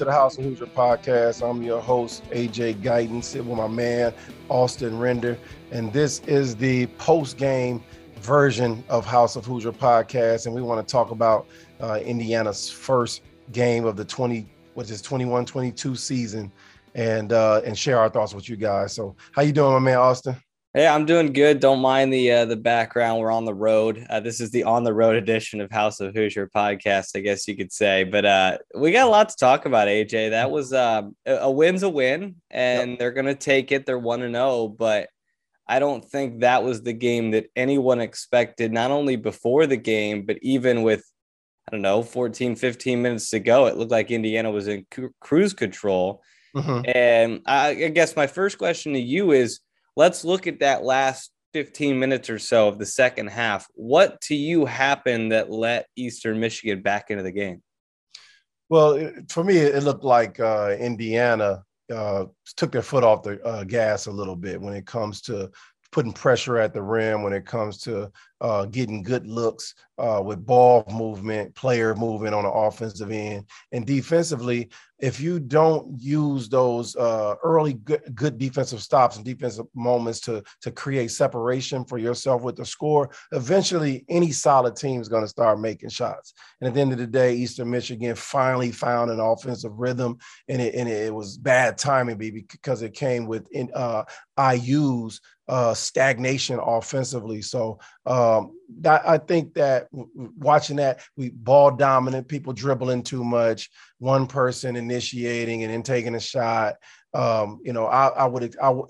to the House of Hoosier Podcast. I'm your host, AJ Guyton, sitting with my man, Austin Render. And this is the post-game version of House of Hoosier Podcast. And we want to talk about Indiana's first game of the 21-22 season and share our thoughts with you guys. So how you doing, my man, Austin? Hey, I'm doing good. Don't mind the background. We're on the road. This is the on the road edition of House of Hoosier Podcast, I guess you could say. But we got a lot to talk about, AJ. That was a win's a win, and They're going to take it. They're 1-0, but I don't think that was the game that anyone expected, not only before the game, but even with, 14, 15 minutes to go. It looked like Indiana was in cruise control. Mm-hmm. And I guess my first question to you is, let's look at that last 15 minutes or so of the second half. What to you happened that let Eastern Michigan back into the game? Well, for me, it looked like Indiana took their foot off the gas a little bit when it comes to putting pressure at the rim, when it comes to getting good looks with ball movement, player movement on the offensive end. And defensively, if you don't use those early good defensive stops and defensive moments to create separation for yourself with the score, eventually any solid team is going to start making shots. And at the end of the day, Eastern Michigan finally found an offensive rhythm, and it was bad timing because it came with IU's stagnation offensively. So I think that watching that, we ball dominant, people dribbling too much, one person initiating and then taking a shot. I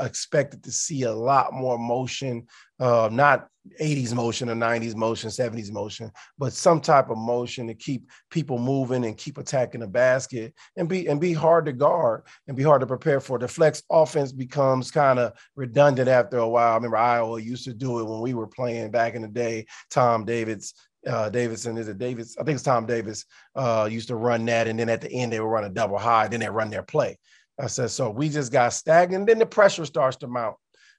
expected to see a lot more motion, not 80s motion or 90s motion, 70s motion, but some type of motion to keep people moving and keep attacking the basket and be hard to guard and be hard to prepare for. The flex offense becomes kind of redundant after a while. I remember Iowa used to do it when we were playing back in the day. Tom Davis used to run that, and then at the end they would run a double high, then they run their play. I said, so we just got stagnant. Then the pressure starts to mount.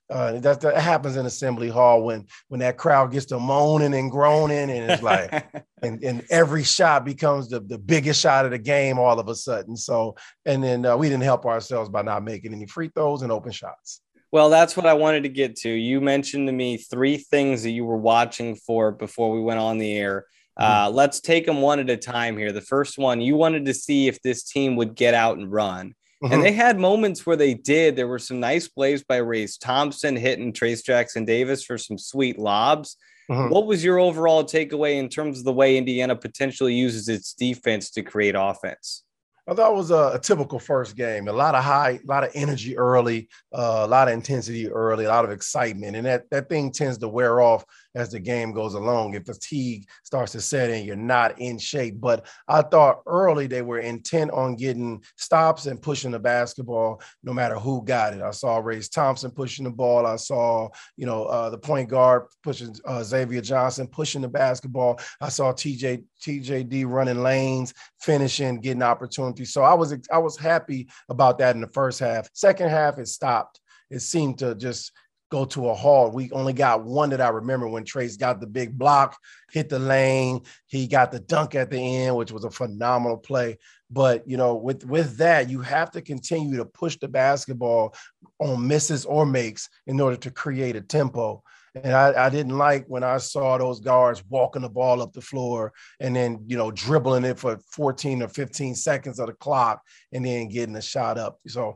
That happens in Assembly Hall when that crowd gets to moaning and groaning, and it's like, and every shot becomes the biggest shot of the game all of a sudden. So, and then we didn't help ourselves by not making any free throws and open shots. Well, that's what I wanted to get to. You mentioned to me three things that you were watching for before we went on the air. Mm-hmm. Let's take them one at a time here. The first one, you wanted to see if this team would get out and run. Mm-hmm. And they had moments where they did. There were some nice plays by Race Thompson hitting Trayce Jackson-Davis for some sweet lobs. Mm-hmm. What was your overall takeaway in terms of the way Indiana potentially uses its defense to create offense? I thought it was a typical first game. A lot of energy early, a lot of intensity early, a lot of excitement. And that thing tends to wear off as the game goes along. If fatigue starts to set in, you're not in shape. But I thought early they were intent on getting stops and pushing the basketball, no matter who got it. I saw Race Thompson pushing the ball. I saw, the point guard pushing Xavier Johnson, pushing the basketball. I saw TJD running lanes, finishing, getting opportunities. So I was happy about that in the first half. Second half, it stopped. It seemed to just go to a halt. We only got one that I remember, when Trayce got the big block, hit the lane. He got the dunk at the end, which was a phenomenal play. But, with that, you have to continue to push the basketball on misses or makes in order to create a tempo. And I didn't like when I saw those guards walking the ball up the floor and then, dribbling it for 14 or 15 seconds of the clock and then getting a shot up. So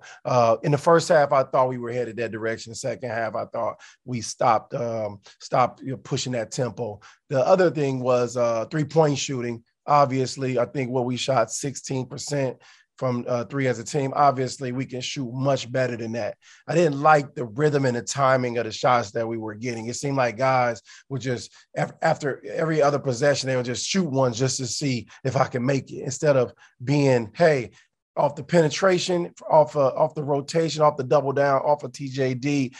in the first half, I thought we were headed that direction. The second half, I thought we stopped pushing that tempo. The other thing was three-point shooting. Obviously, I think we shot 16%. From three as a team. Obviously, we can shoot much better than that. I didn't like the rhythm and the timing of the shots that we were getting. It seemed like guys were just, after every other possession, they would just shoot one just to see if I can make it, instead of being, hey, off the penetration, off the rotation, off the double down, off of TJD,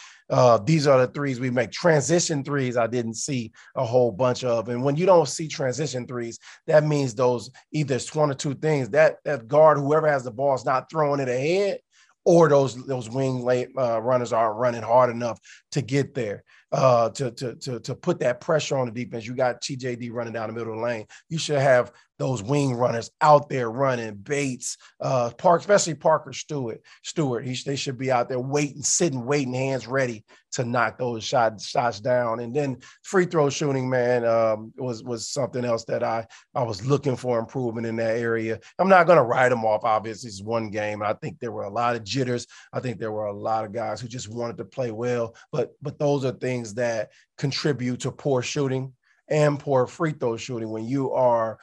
these are the threes we make. Transition threes, I didn't see a whole bunch of. And when you don't see transition threes, that means those either it's one or two things. That guard, whoever has the ball, is not throwing it ahead, or those wing late runners aren't running hard enough to get there. to put that pressure on the defense. You got TJD running down the middle of the lane. You should have those wing runners out there running. Bates, especially Parker Stewart. They should be out there waiting, hands ready to knock those shots down. And then free throw shooting, man, was something else that I was looking for improvement in that area. I'm not going to write them off, obviously. It's one game. I think there were a lot of jitters. I think there were a lot of guys who just wanted to play well. But those are things that contribute to poor shooting and poor free throw shooting when you're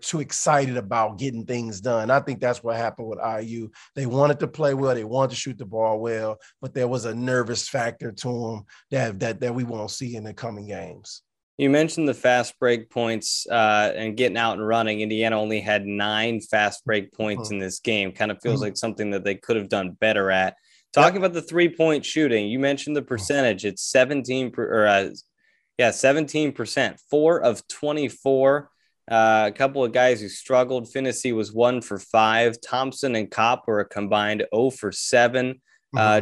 too excited about getting things done. I think that's what happened with IU. They wanted to play well, they wanted to shoot the ball well, but there was a nervous factor to them that we won't see in the coming games. You mentioned the fast break points and getting out and running. Indiana only had 9 fast break points in this game. Kind of feels like something that they could have done better at. Talking about the three-point shooting, you mentioned the percentage. It's 17%, 4 of 24. A couple of guys who struggled. Phinisee was 1 for 5. Thompson and Kopp were a combined 0 for 7.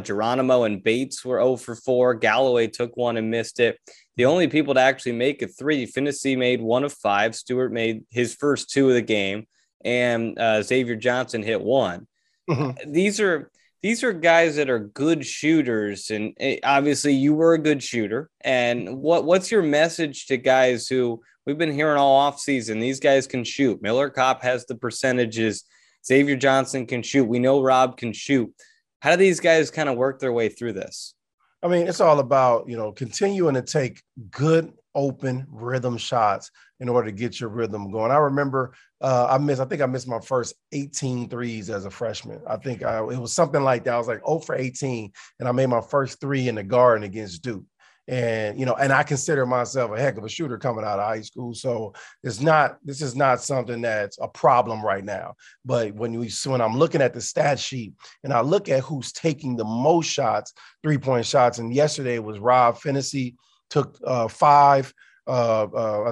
Geronimo and Bates were 0 for 4. Galloway took one and missed it. The only people to actually make a three, Phinisee made 1 of 5. Stewart made his first 2 of the game, and Xavier Johnson hit 1. These are guys that are good shooters, and obviously you were a good shooter. And what's your message to guys who we've been hearing all offseason? These guys can shoot. Miller Kopp has the percentages. Xavier Johnson can shoot. We know Rob can shoot. How do these guys kind of work their way through this? I mean, it's all about, continuing to take good open rhythm shots in order to get your rhythm going. I remember I missed my first 18 threes as a freshman. It was something like that. I was like 0 for 18, and I made my first 3 in the Garden against Duke. And, and I consider myself a heck of a shooter coming out of high school. So this is not something that's a problem right now. But when I'm looking at the stat sheet and I look at who's taking the most shots, three-point shots, and yesterday was Rob Phinisee, took 5. Parker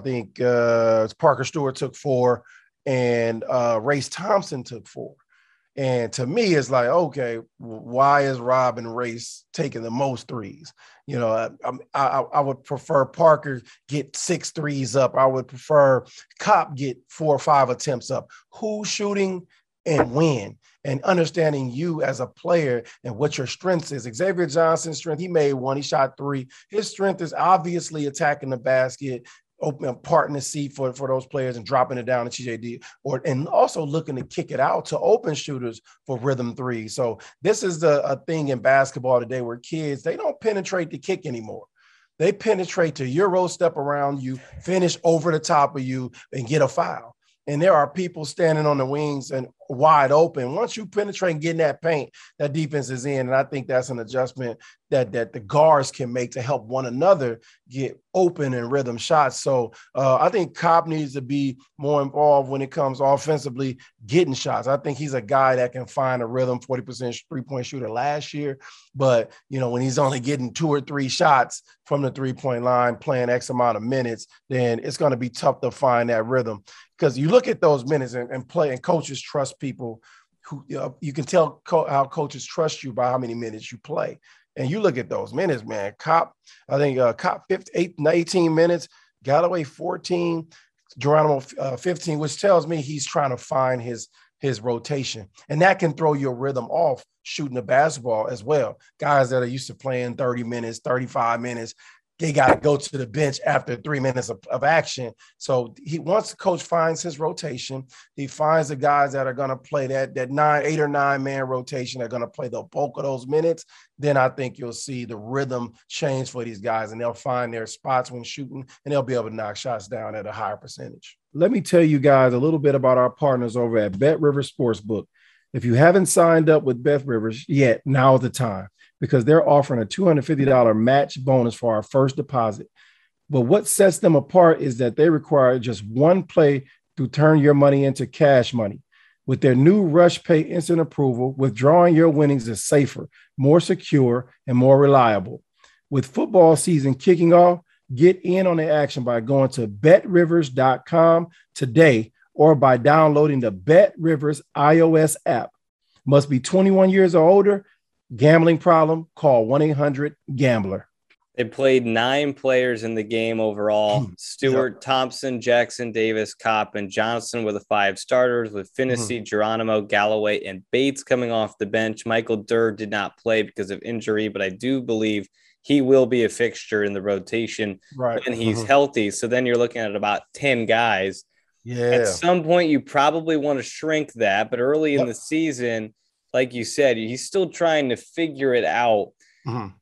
Stewart took 4, and Race Thompson took 4. And to me, it's like, okay, why is Rob and Race taking the most threes? I would prefer Parker get 6 threes up. I would prefer Kopp get 4 or 5 attempts up. Who's shooting and when? And understanding you as a player and what your strengths is. Xavier Johnson's strength, he made 1, he shot 3. His strength is obviously attacking the basket, opening, parting the seat for those players and dropping it down to TJD, and also looking to kick it out to open shooters for rhythm 3. So this is a thing in basketball today where kids, they don't penetrate the kick anymore. They penetrate to Euro step around you, finish over the top of you, and get a foul. And there are people standing on the wings and wide open. Once you penetrate and get in that paint, that defense is in. And I think that's an adjustment that the guards can make to help one another get open and rhythm shots. So I think Kopp needs to be more involved when it comes offensively getting shots. I think he's a guy that can find a rhythm, 40% three-point shooter last year. But, when he's only getting 2 or 3 shots from the three-point line, playing X amount of minutes, then it's going to be tough to find that rhythm. Because you look at those minutes and play, and coaches trust people who you can tell how coaches trust you by how many minutes you play. And you look at those minutes, man. Kopp, I think Kopp 18 minutes, Galloway 14, Geronimo 15, which tells me he's trying to find his rotation. And that can throw your rhythm off shooting the basketball as well. Guys that are used to playing 30 minutes, 35 minutes, they got to go to the bench after 3 minutes of action. So once the coach finds his rotation, he finds the guys that are going to play that 8 or 9 man rotation that are going to play the bulk of those minutes. Then I think you'll see the rhythm change for these guys, and they'll find their spots when shooting, and they'll be able to knock shots down at a higher percentage. Let me tell you guys a little bit about our partners over at BetRivers Sportsbook. If you haven't signed up with BetRivers yet, now is the time, because they're offering a $250 match bonus for our first deposit. But what sets them apart is that they require just one play to turn your money into cash money. With their new Rush Pay instant approval, withdrawing your winnings is safer, more secure, and more reliable. With football season kicking off, get in on the action by going to BetRivers.com today or by downloading the BetRivers iOS app. Must be 21 years or older. Gambling problem? Call 1-800-GAMBLER. They played 9 players in the game overall. Stewart, yep. Thompson, Jackson, Davis, Kopp, and Johnson were the 5 starters, with Phinisee, Geronimo, Galloway, and Bates coming off the bench. Michael Durr did not play because of injury, but I do believe he will be a fixture in the rotation when he's healthy. So then you're looking at about 10 guys. Yeah. At some point, you probably want to shrink that, but early in the season, like you said, he's still trying to figure it out.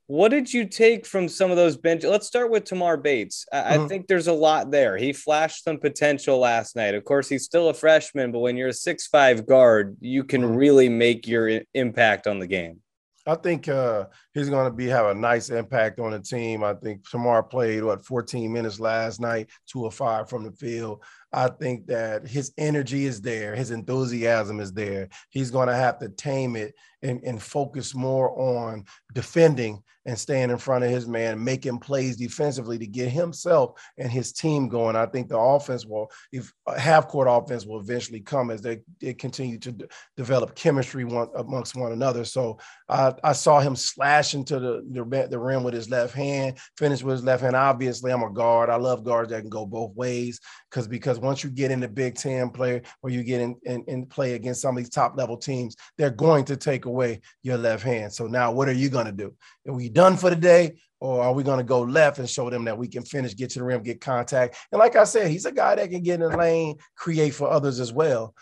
What did you take from some of those bench? Let's start with Tamar Bates. I think there's a lot there. He flashed some potential last night. Of course, he's still a freshman, but when you're a 6'5" guard, you can really make your impact on the game. I think he's going to have a nice impact on the team. I think Tamar played, 14 minutes last night, 2 of 5 from the field. I think that his energy is there. His enthusiasm is there. He's going to have to tame it and focus more on defending and staying in front of his man, making plays defensively to get himself and his team going. I think the offense will, if half-court offense will eventually come as they continue to develop chemistry amongst one another. So I saw him slash into the rim with his left hand, finish with his left hand. Obviously, I'm a guard. I love guards that can go both ways because once you get in the Big Ten play or you get in play against some of these top-level teams, they're going to take away your left hand. So now what are you going to do? Are we done for the day, or are we going to go left and show them that we can finish, get to the rim, get contact? And like I said, he's a guy that can get in the lane, create for others as well,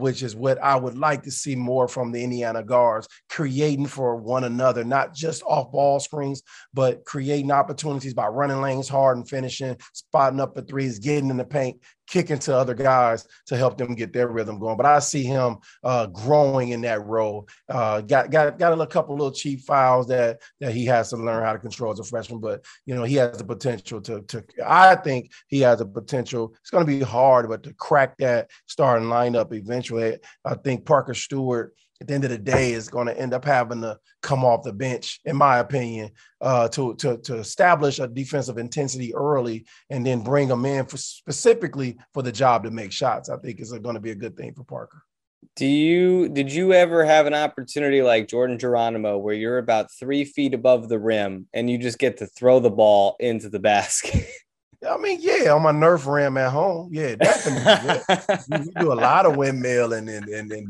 which is what I would like to see more from the Indiana guards, creating for one another, not just off ball screens, but creating opportunities by running lanes hard and finishing, spotting up for threes, getting in the paint, kicking to other guys to help them get their rhythm going. But I see him growing in that role. Got a couple little cheap fouls that he has to learn how to control as a freshman, but he has the potential to I think he has the potential. It's going to be hard, but to crack that starting lineup eventually. I think Parker Stewart at the end of the day is going to end up having to come off the bench, in my opinion, to establish a defensive intensity early and then bring them in specifically for the job to make shots. I think is going to be a good thing for Parker. Did you ever have an opportunity like Jordan Geronimo where you're about 3 feet above the rim and you just get to throw the ball into the basket? I mean, yeah, on my Nerf rim at home. Yeah, definitely. Yeah. We do a lot of windmill and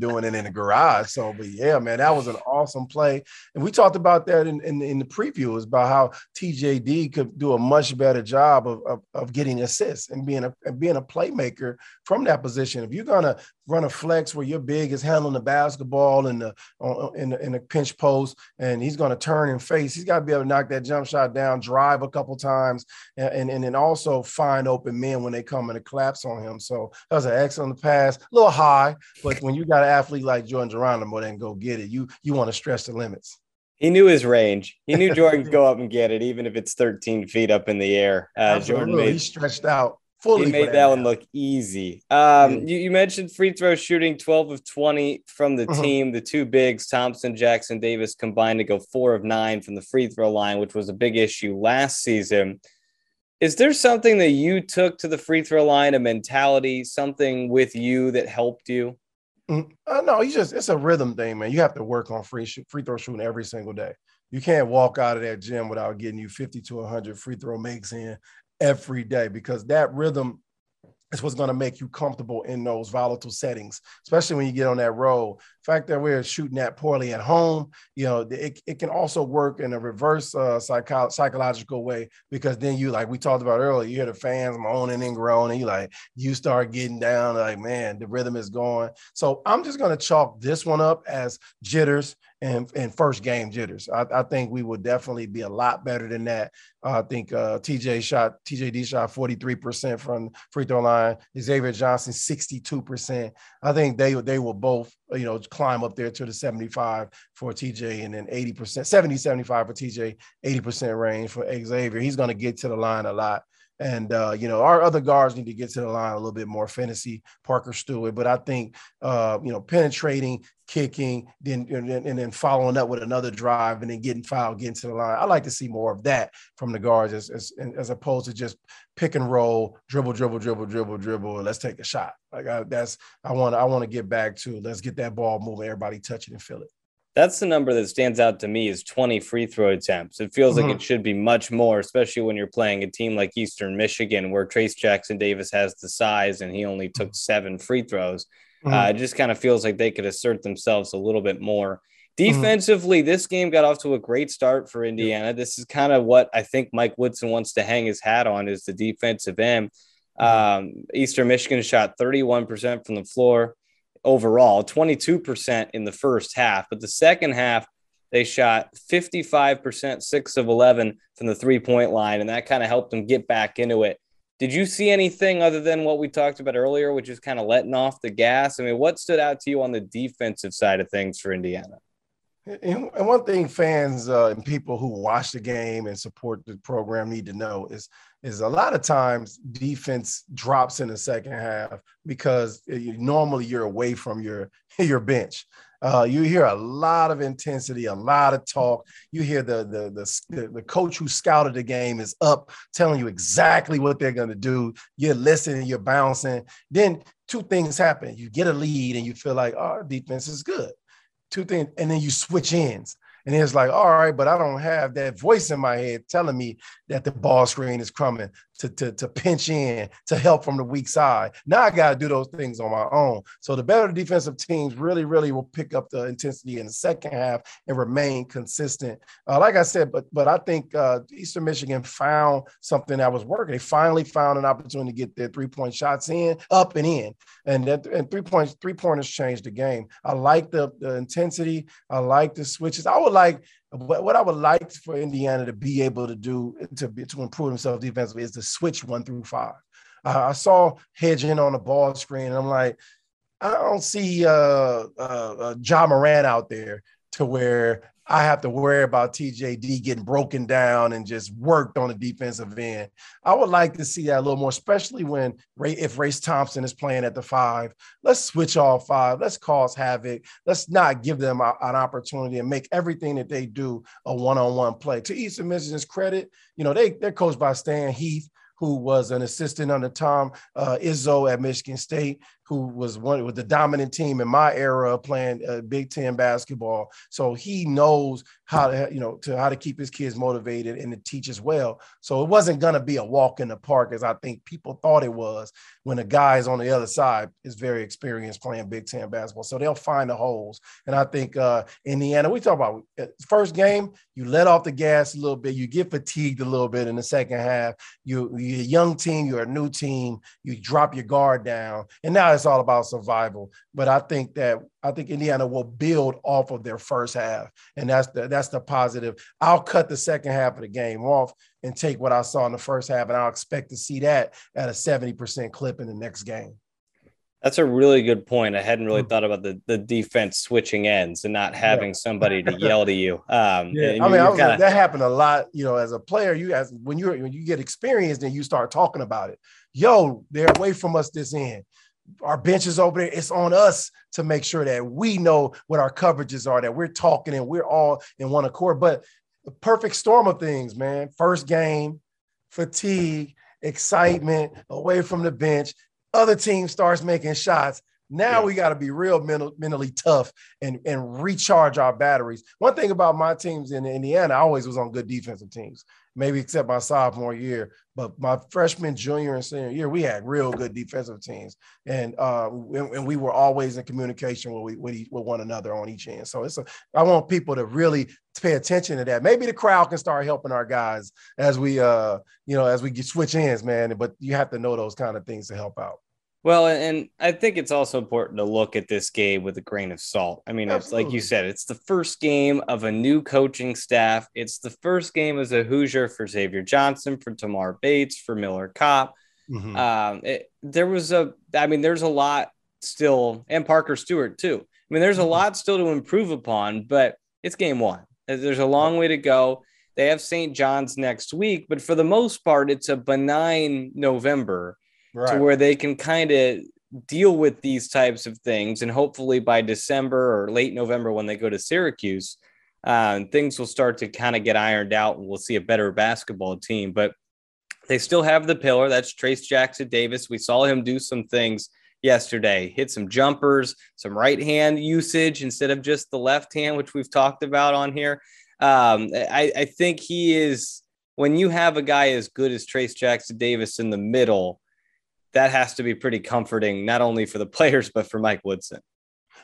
doing it in the garage. So, but yeah, man, that was an awesome play. And we talked about that in the previews about how TJD could do a much better job of getting assists and being a playmaker from that position. If you're going to run a flex where your big is handling the basketball in the pinch post, and he's going to turn and face, he's got to be able to knock that jump shot down, drive a couple times, and then also find open men when they come and collapse on him. So that was an excellent pass, a little high, but when you got an athlete like Jordan Geronimo that can go get it, you want to stretch the limits. He knew his range. He knew Jordan could go up and get it, even if it's 13 feet up in the air. He stretched out. He made that one look easy. You mentioned free throw shooting, 12 of 20 from the team. The two bigs, Thompson, Jackson, Davis, combined to go 4 of 9 from the free throw line, which was a big issue last season. Is there something that you took to the free throw line, a mentality, something with you that helped you? No, it's a rhythm thing, man. You have to work on free throw shooting every single day. You can't walk out of that gym without getting you 50 to 100 free throw makes in every day, because that rhythm is what's going to make you comfortable in those volatile settings, especially when you get on that road. The fact that we're shooting that poorly at home, it can also work in a reverse psychological way, because then you, like we talked about earlier, you hear the fans moaning and groaning, you start getting down, man, the rhythm is going. So I'm just going to chalk this one up as jitters and first game jitters. I think we will definitely be a lot better than that. I think TJD shot 43% from free throw line, Xavier Johnson 62%. I think they will both, climb up there to the 75 for TJ, and then 80%, 70-75 for TJ, 80% range for Xavier. He's going to get to the line a lot. And, our other guards need to get to the line a little bit more, Phinisee, Parker Stewart. But I think, penetrating, kicking, then following up with another drive and then getting fouled, getting to the line. I like to see more of that from the guards as opposed to just pick and roll, dribble, and let's take a shot. I want to get back to let's get that ball moving, everybody touch it and feel it. That's the number that stands out to me, is 20 free throw attempts. It feels like it should be much more, especially when you're playing a team like Eastern Michigan, where Trayce Jackson-Davis has the size and he only took 7 free throws. It just kind of feels like they could assert themselves a little bit more. Defensively, this game got off to a great start for Indiana. This is kind of what I think Mike Woodson wants to hang his hat on, is the defensive end. Eastern Michigan shot 31% from the floor overall, 22% in the first half, but the second half they shot 55%, 6 of 11 from the 3-point line, and that kind of helped them get back into it. Did you see anything other than what we talked about earlier, which is kind of letting off the gas? I mean, what stood out to you on the defensive side of things for Indiana? And one thing fans and people who watch the game and support the program need to know is a lot of times defense drops in the second half because normally you're away from your bench. You hear a lot of intensity, a lot of talk. You hear the coach who scouted the game is up telling you exactly what they're going to do. You're listening, you're bouncing. Then two things happen. You get a lead and you feel like, our defense is good. Two things, and then you switch ends. And it's like, all right, but I don't have that voice in my head telling me that the ball screen is coming to pinch in, to help from the weak side. Now I got to do those things on my own. So the better defensive teams really, really will pick up the intensity in the second half and remain consistent. Like I said, but I think Eastern Michigan found something that was working. They finally found an opportunity to get their 3-point shots in, up and in. And three-pointers changed the game. I like the intensity. I like the switches. What I would like for Indiana to be able to do to improve themselves defensively is to switch 1 through 5. I saw hedging on the ball screen, and I'm like, I don't see Ja Morant out there to where I have to worry about TJD getting broken down and just worked on the defensive end. I would like to see that a little more, especially if Race Thompson is playing at the 5. Let's switch all 5. Let's cause havoc. Let's not give them an opportunity and make everything that they do a one-on-one play. To Eastern Michigan's credit, they're coached by Stan Heath, who was an assistant under Tom Izzo at Michigan State, who was with the dominant team in my era playing Big Ten basketball. So he knows how to keep his kids motivated and to teach as well. So it wasn't going to be a walk in the park, as I think people thought it was, when the guys on the other side is very experienced playing Big Ten basketball. So they'll find the holes. And I think Indiana, we talk about first game, you let off the gas a little bit, you get fatigued a little bit in the second half. You're a young team, you're a new team, you drop your guard down. And now it's all about survival, but I think Indiana will build off of their first half, and that's the positive. I'll cut the second half of the game off and take what I saw in the first half, and I'll expect to see that at a 70% clip in the next game. That's a really good point. I hadn't really thought about the defense switching ends and not having somebody to yell to you. That happened a lot. As a player, when you get experienced and you start talking about it, they're away from us this end. Our bench is over there. It's on us to make sure that we know what our coverages are, that we're talking and we're all in one accord. But the perfect storm of things, man. First game, fatigue, excitement, away from the bench. Other team starts making shots. Now we got to be real mentally tough and recharge our batteries. One thing about my teams in Indiana, I always was on good defensive teams, maybe except my sophomore year. But my freshman, junior, and senior year, we had real good defensive teams. And we were always in communication with one another on each end. So I want people to really pay attention to that. Maybe the crowd can start helping our guys as we get switch ends, man. But you have to know those kind of things to help out. Well, and I think it's also important to look at this game with a grain of salt. I mean, it's like you said, it's the first game of a new coaching staff. It's the first game as a Hoosier for Xavier Johnson, for Tamar Bates, for Miller Kopp. Mm-hmm. There's a lot still, and Parker Stewart too. I mean, there's a lot still to improve upon, but it's game one. There's a long way to go. They have St. John's next week, but for the most part, it's a benign November. Right. To where they can kind of deal with these types of things. And hopefully by December or late November, when they go to Syracuse, things will start to kind of get ironed out and we'll see a better basketball team. But they still have the pillar. That's Trayce Jackson-Davis. We saw him do some things yesterday, hit some jumpers, some right hand usage instead of just the left hand, which we've talked about on here. I think he is, when you have a guy as good as Trayce Jackson-Davis in the middle, that has to be pretty comforting, not only for the players, but for Mike Woodson.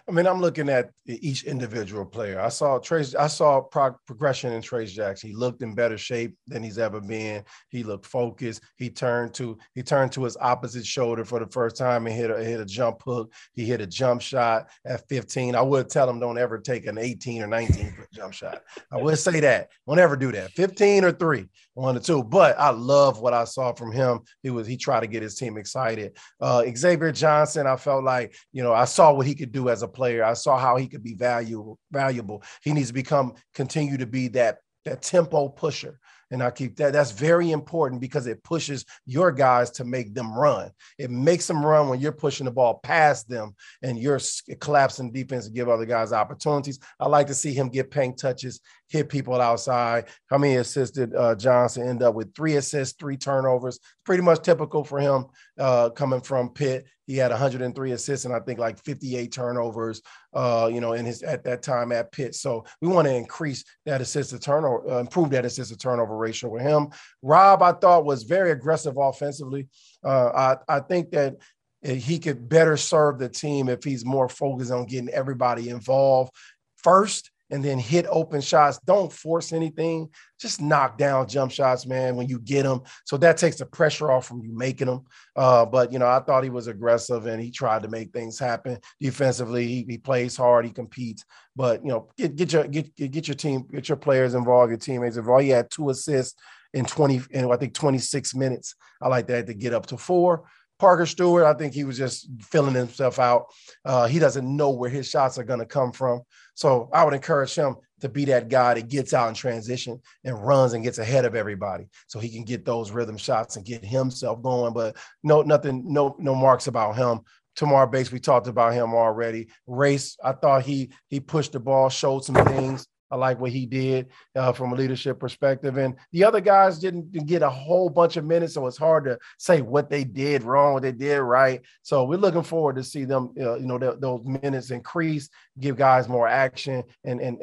I mean, I'm looking at each individual player. I saw progression in Trayce Jackson. He looked in better shape than he's ever been. He looked focused. He turned to his opposite shoulder for the first time and hit a jump hook. He hit a jump shot at 15. I would tell him don't ever take an 18 or 19 foot jump shot. I would say that. Don't ever do that. 15 or 3, one or two. But I love what I saw from him. He tried to get his team excited. Xavier Johnson, I felt like, I saw what he could do as a player. I saw how he could be valuable. He needs to continue to be that tempo pusher. And I keep that. That's very important because it pushes your guys to make them run. It makes them run when you're pushing the ball past them and you're collapsing defense and give other guys opportunities. I like to see him get paint touches, hit people outside. How many assists did Johnson end up with? 3 assists, 3 turnovers. Pretty much typical for him coming from Pitt. He had 103 assists and I think like 58 turnovers, at that time at Pitt. So we want to increase that assist to turnover, improve that assist to turnover ratio with him. Rob, I thought, was very aggressive offensively. I think that he could better serve the team if he's more focused on getting everybody involved first and then hit open shots. Don't force anything. Just knock down jump shots, man, when you get them. So that takes the pressure off from you making them. But I thought he was aggressive and he tried to make things happen defensively. He plays hard. He competes. But, get your players involved, your teammates involved. He had 2 assists in 26 minutes. I like that to get up to 4. Parker Stewart, I think he was just filling himself out. He doesn't know where his shots are going to come from. So I would encourage him to be that guy that gets out in transition and runs and gets ahead of everybody so he can get those rhythm shots and get himself going. But no marks about him. Tamar Bates, we talked about him already. Race, I thought he pushed the ball, showed some things. I like what he did from a leadership perspective. And the other guys didn't get a whole bunch of minutes, so it's hard to say what they did wrong, what they did right. So we're looking forward to see them, those minutes increase, give guys more action, and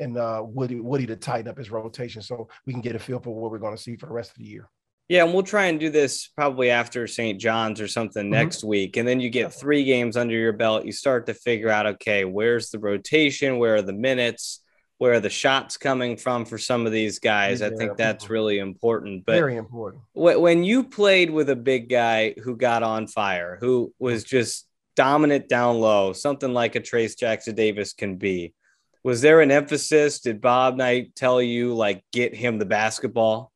Woody to tighten up his rotation so we can get a feel for what we're going to see for the rest of the year. Yeah, and we'll try and do this probably after St. John's or something next week. And then you get 3 games under your belt. You start to figure out, okay, where's the rotation? Where are the minutes? Where are the shots coming from for some of these guys? I think that's really important. But very important. When you played with a big guy who got on fire, who was just dominant down low, something like a Trayce Jackson-Davis can be, was there an emphasis? Did Bob Knight tell you, get him the basketball?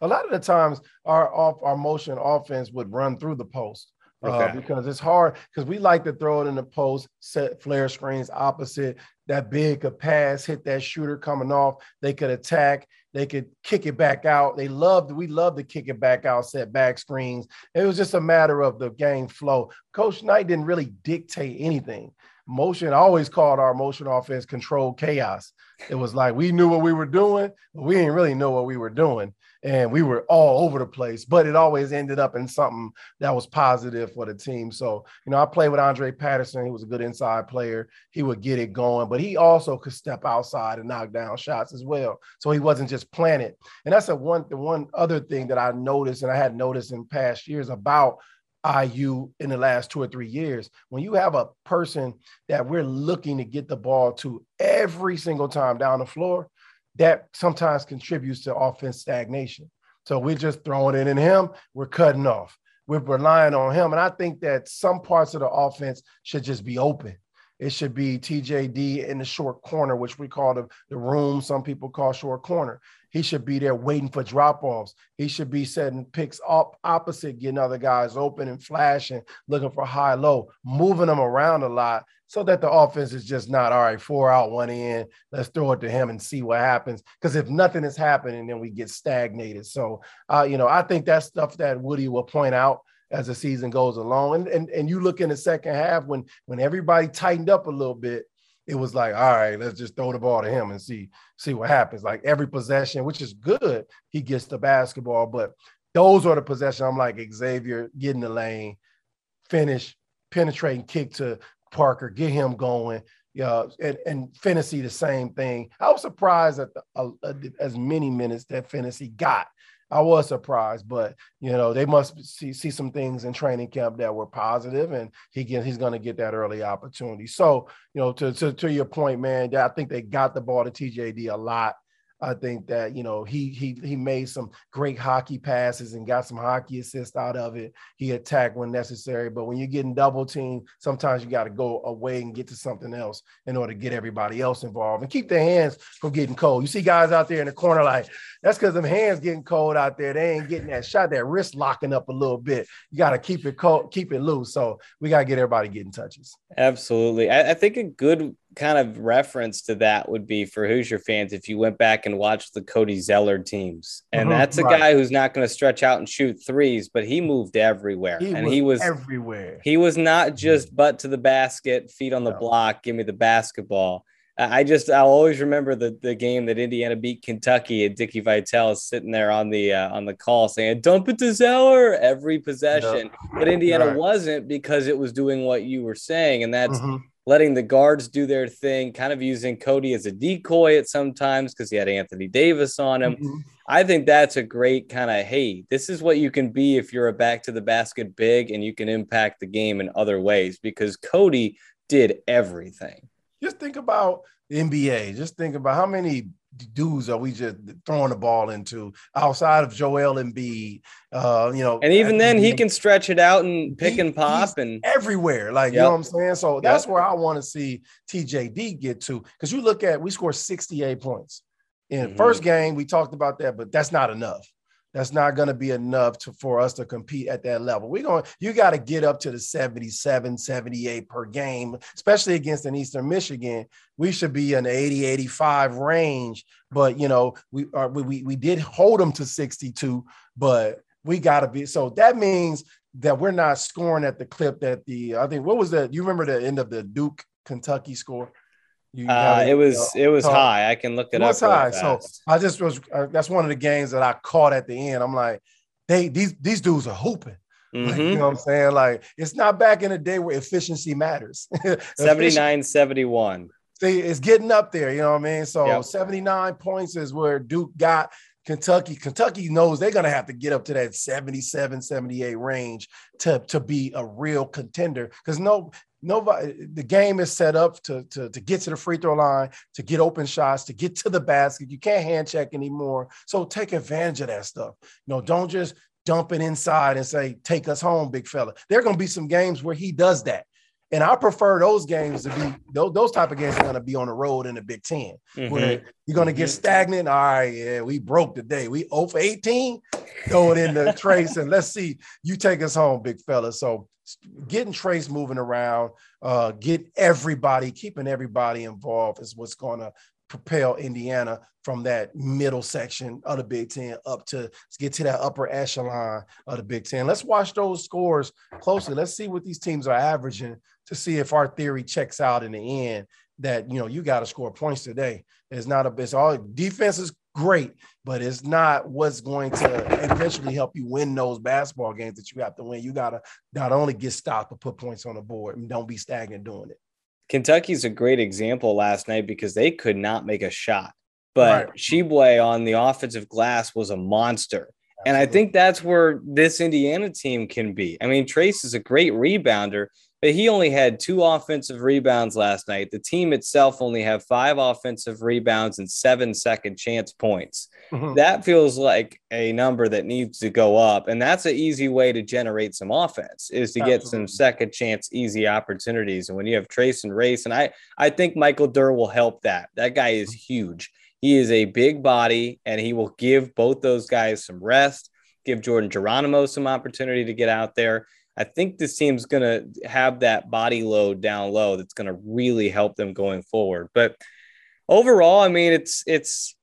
A lot of the times our motion offense would run through the post. Okay. Because it's hard because we like to throw it in the post, set flare screens opposite. That big could pass, hit that shooter coming off. They could attack. They could kick it back out. We love to kick it back out, set back screens. It was just a matter of the game flow. Coach Knight didn't really dictate anything. Motion, I always called our motion offense controlled chaos. It was like we knew what we were doing, but we didn't really know what we were doing. And we were all over the place, but it always ended up in something that was positive for the team. So, I played with Andre Patterson. He was a good inside player. He would get it going, but he also could step outside and knock down shots as well. So he wasn't just planted. And that's the one other thing that I noticed, and I had noticed in past years about IU in the last 2 or 3 years. When you have a person that we're looking to get the ball to every single time down the floor, that sometimes contributes to offense stagnation. So we're just throwing it in him. We're cutting off. We're relying on him. And I think that some parts of the offense should just be open. It should be TJD in the short corner, which we call the room. Some people call short corner. He should be there waiting for drop-offs. He should be setting picks up opposite, getting other guys open and flashing, looking for high-low, moving them around a lot so that the offense is just not, all right, 4 out, 1 in, let's throw it to him and see what happens. Because if nothing is happening, then we get stagnated. So, I think that's stuff that Woody will point out as the season goes along. And you look in the second half when everybody tightened up a little bit, it was like, all right, let's just throw the ball to him and see what happens. Like every possession, which is good, he gets the basketball. But those are the possessions I'm like, Xavier, get in the lane, finish, penetrating kick to Parker, get him going. And Phinisee, the same thing. I was surprised at as many minutes that Phinisee got. I was surprised, but, you know, they must see some things in training camp that were positive, and he's going to get that early opportunity. So, you know, to your point, man, I think they got the ball to TJD a lot. I think that, you know, he made some great hockey passes and got some hockey assists out of it. He attacked when necessary, but when you're getting double teamed, sometimes you got to go away and get to something else in order to get everybody else involved and keep their hands from getting cold. You see guys out there in the corner like, that's because them hands getting cold out there. They ain't getting that shot, that wrist locking up a little bit. You got to keep it cold, keep it loose. So we got to get everybody getting touches. Absolutely. I think a good kind of reference to that would be for Hoosier fans if you went back and watched the Cody Zeller teams. And that's a guy who's not going to stretch out and shoot threes, but he moved everywhere. He was everywhere. He was not just butt to the basket, feet on the block, give me the basketball. I'll always remember the game that Indiana beat Kentucky, and Dickie Vitale is sitting there on the call saying, dump it to Zeller every possession. Yeah. But Indiana wasn't, because it was doing what you were saying. And that's letting the guards do their thing, kind of using Cody as a decoy at some times because he had Anthony Davis on him. I think that's a great kind of, hey, this is what you can be if you're a back to the basket big and you can impact the game in other ways, because Cody did everything. Just think about the NBA. Just think about how many dudes are we just throwing the ball into outside of Joel Embiid, you know. And even then he can stretch it out and pick and pop and everywhere. Like, you know what I'm saying? So that's where I want to see TJD get to, because you look at, we scored 68 points in the first game. We talked about that, but that's not enough. That's not going to be enough for us to compete at that level. You got to get up to the 77, 78 per game, especially against an Eastern Michigan. We should be in the 80, 85 range, but you know, we did hold them to 62, but we got to be. So that means that we're not scoring at the clip that I think, what was that? You remember the end of the Duke Kentucky score? It was high. I can look it up. It was high. So I just was. That's one of the games that I caught at the end. I'm like, these dudes are hooping. Like, you know what I'm saying? Like, it's not back in the day where efficiency matters. 79-71. See, it's getting up there. You know what I mean? So 79 points is where Duke got Kentucky. Kentucky knows they're going to have to get up to that 77, 78 range to be a real contender, because nobody, the game is set up to get to the free throw line, to get open shots, to get to the basket. You can't hand check anymore. So take advantage of that stuff. You know, don't just dump it inside and say, take us home, big fella. There are going to be some games where he does that. And I prefer those games to be those type of games are going to be on the road in the Big Ten, where you're going to get stagnant. All right, yeah, we broke today. We 0 for 18. Throw it in the Trayce and let's see you take us home, big fella. So getting Trayce moving around, keeping everybody involved is what's going to propel Indiana from that middle section of the Big Ten get to that upper echelon of the Big Ten. Let's watch those scores closely. Let's see what these teams are averaging to see if our theory checks out in the end, that, you know, you got to score points today. It's all defense is great, but it's not what's going to eventually help you win those basketball games that you have to win. You got to not only get stopped, but put points on the board, and don't be stagnant doing it. Kentucky's a great example last night because they could not make a shot, but Sheboy on the offensive glass was a monster. Absolutely. And I think that's where this Indiana team can be. I mean, Trayce is a great rebounder, but he only had 2 offensive rebounds last night. The team itself only have 5 offensive rebounds and 7 second chance points. That feels like a number that needs to go up. And that's an easy way to generate some offense, is to get some second chance, easy opportunities. And when you have Trayce and Race, and I think Michael Durr will help that. That guy is huge. He is a big body, and he will give both those guys some rest, give Jordan Geronimo some opportunity to get out there. I think this team's going to have that body load down low that's going to really help them going forward. But overall, I mean, it's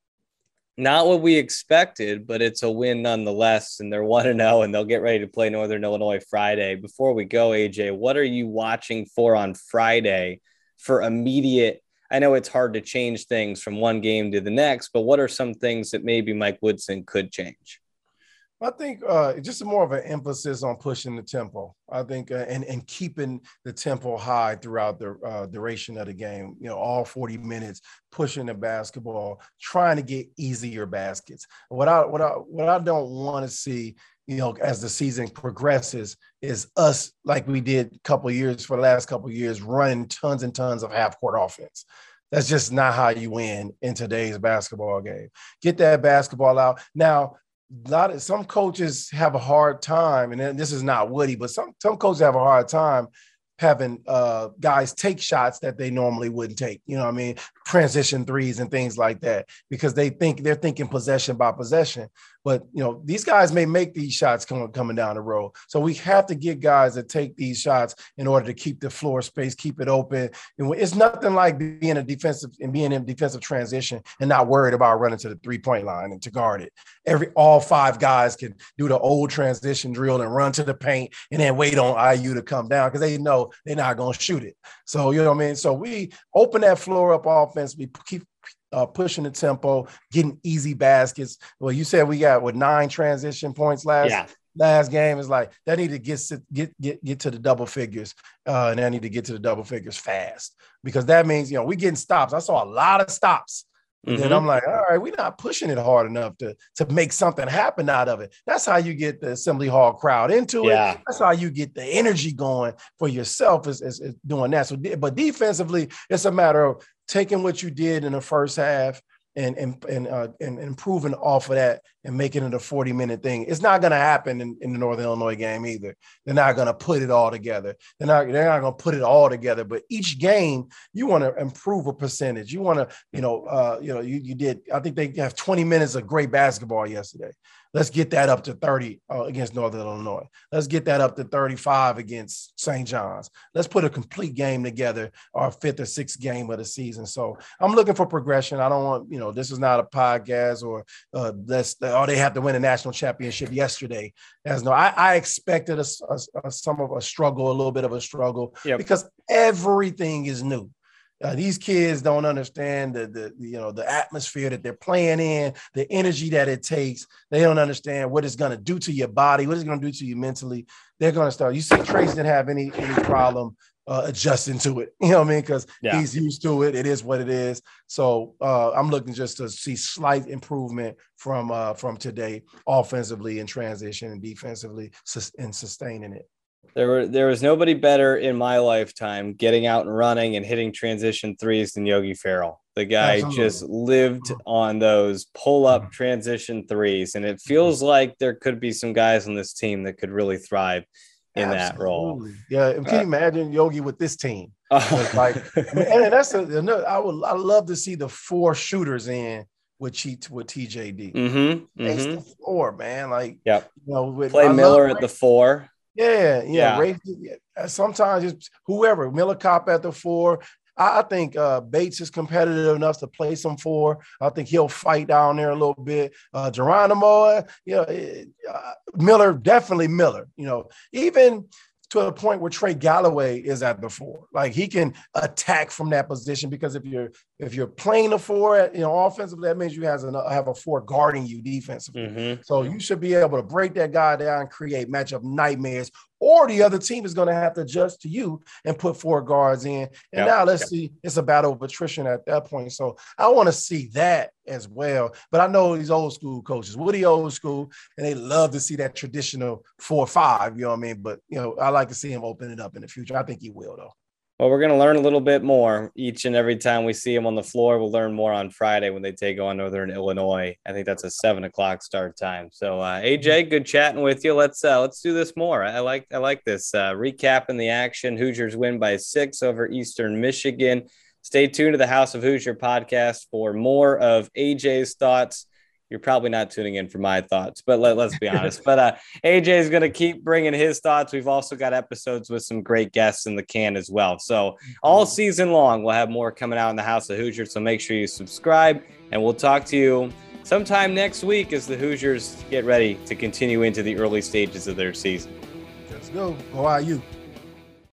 not what we expected, but it's a win nonetheless, and they're 1-0, and they'll get ready to play Northern Illinois Friday. Before we go, AJ, what are you watching for on Friday for immediate? I know it's hard to change things from one game to the next, but what are some things that maybe Mike Woodson could change? I think just more of an emphasis on pushing the tempo, I think, and keeping the tempo high throughout the duration of the game, you know, all 40 minutes, pushing the basketball, trying to get easier baskets. What I don't want to see, you know, as the season progresses is us, like we did for the last couple of years, running tons and tons of half-court offense. That's just not how you win in today's basketball game. Get that basketball out. Now, some coaches have a hard time, and this is not Woody, but some coaches have a hard time having guys take shots that they normally wouldn't take, you know what I mean, transition threes and things like that, because they're thinking possession by possession. But, you know, these guys may make these shots coming down the road. So we have to get guys that take these shots in order to keep the floor space, keep it open. And it's nothing like being in defensive transition and not worried about running to the three-point line and to guard it. All five guys can do the old transition drill and run to the paint and then wait on IU to come down because they know they're not going to shoot it. So, you know what I mean? So we open that floor up offense. We keep pushing the tempo, getting easy baskets. Well, you said we got 9 transition points last game. Is like they need to get to the double figures, and they need to get to the double figures fast, because that means, you know, we getting stops. I saw a lot of stops. Mm-hmm. And I'm like, all right, we're not pushing it hard enough to make something happen out of it. That's how you get the Assembly Hall crowd into it. That's how you get the energy going for yourself is doing that. So, but defensively, it's a matter of taking what you did in the first half and improving off of that and making it a 40-minute thing. It's not going to happen in the Northern Illinois game either. They're not going to put it all together. They're not going to put it all together. But each game, you want to improve a percentage. You want to, I think they have 20 minutes of great basketball yesterday. Let's get that up to 30 against Northern Illinois. Let's get that up to 35 against St. John's. Let's put a complete game together, our 5th or 6th game of the season. So I'm looking for progression. I don't want, this is not a podcast or they have to win a national championship yesterday. I expected a little bit of a struggle because everything is new. These kids don't understand the atmosphere that they're playing in, the energy that it takes. They don't understand what it's going to do to your body, what it's going to do to you mentally. They're going to start. You see, Trayce didn't have any problem adjusting to it. You know what I mean? Because he's used to it. It is what it is. So I'm looking just to see slight improvement from today, offensively in transition and defensively, and sustaining it. There was nobody better in my lifetime getting out and running and hitting transition threes than Yogi Ferrell. The guy just lived on those pull-up transition threes, and it feels like there could be some guys on this team that could really thrive in that role. Yeah, and can you imagine Yogi with this team? I love to see the 4 shooters in with TJD. Mm-hmm, mm-hmm. The floor, man. Like, play Miller at the 4. Yeah. Race, sometimes it's whoever, Miller Kopp at the 4. I think Bates is competitive enough to play some 4. I think he'll fight down there a little bit. Geronimo, Miller, definitely Miller, even to a point where Trey Galloway is at the 4. Like, he can attack from that position, because if you're playing the 4, offensively, that means you have a 4 guarding you defensively. Mm-hmm. So you should be able to break that guy down and create matchup nightmares, or the other team is going to have to adjust to you and put 4 guards in. And now let's see, it's a battle of attrition at that point. So I want to see that as well. But I know these old school coaches, Woody old school, and they love to see that traditional 4-5, you know what I mean? But, I like to see him open it up in the future. I think he will, though. Well, we're going to learn a little bit more each and every time we see him on the floor. We'll learn more on Friday when they take on Northern Illinois. I think that's a 7:00 start time. So, AJ, good chatting with you. Let's do this more. I like this recapping the action. Hoosiers win by 6 over Eastern Michigan. Stay tuned to the House of Hoosier podcast for more of AJ's thoughts. You're probably not tuning in for my thoughts, but let's be honest. But AJ is going to keep bringing his thoughts. We've also got episodes with some great guests in the can as well. So all season long, we'll have more coming out in the House of Hoosiers. So make sure you subscribe, and we'll talk to you sometime next week as the Hoosiers get ready to continue into the early stages of their season. Let's go. Go IU.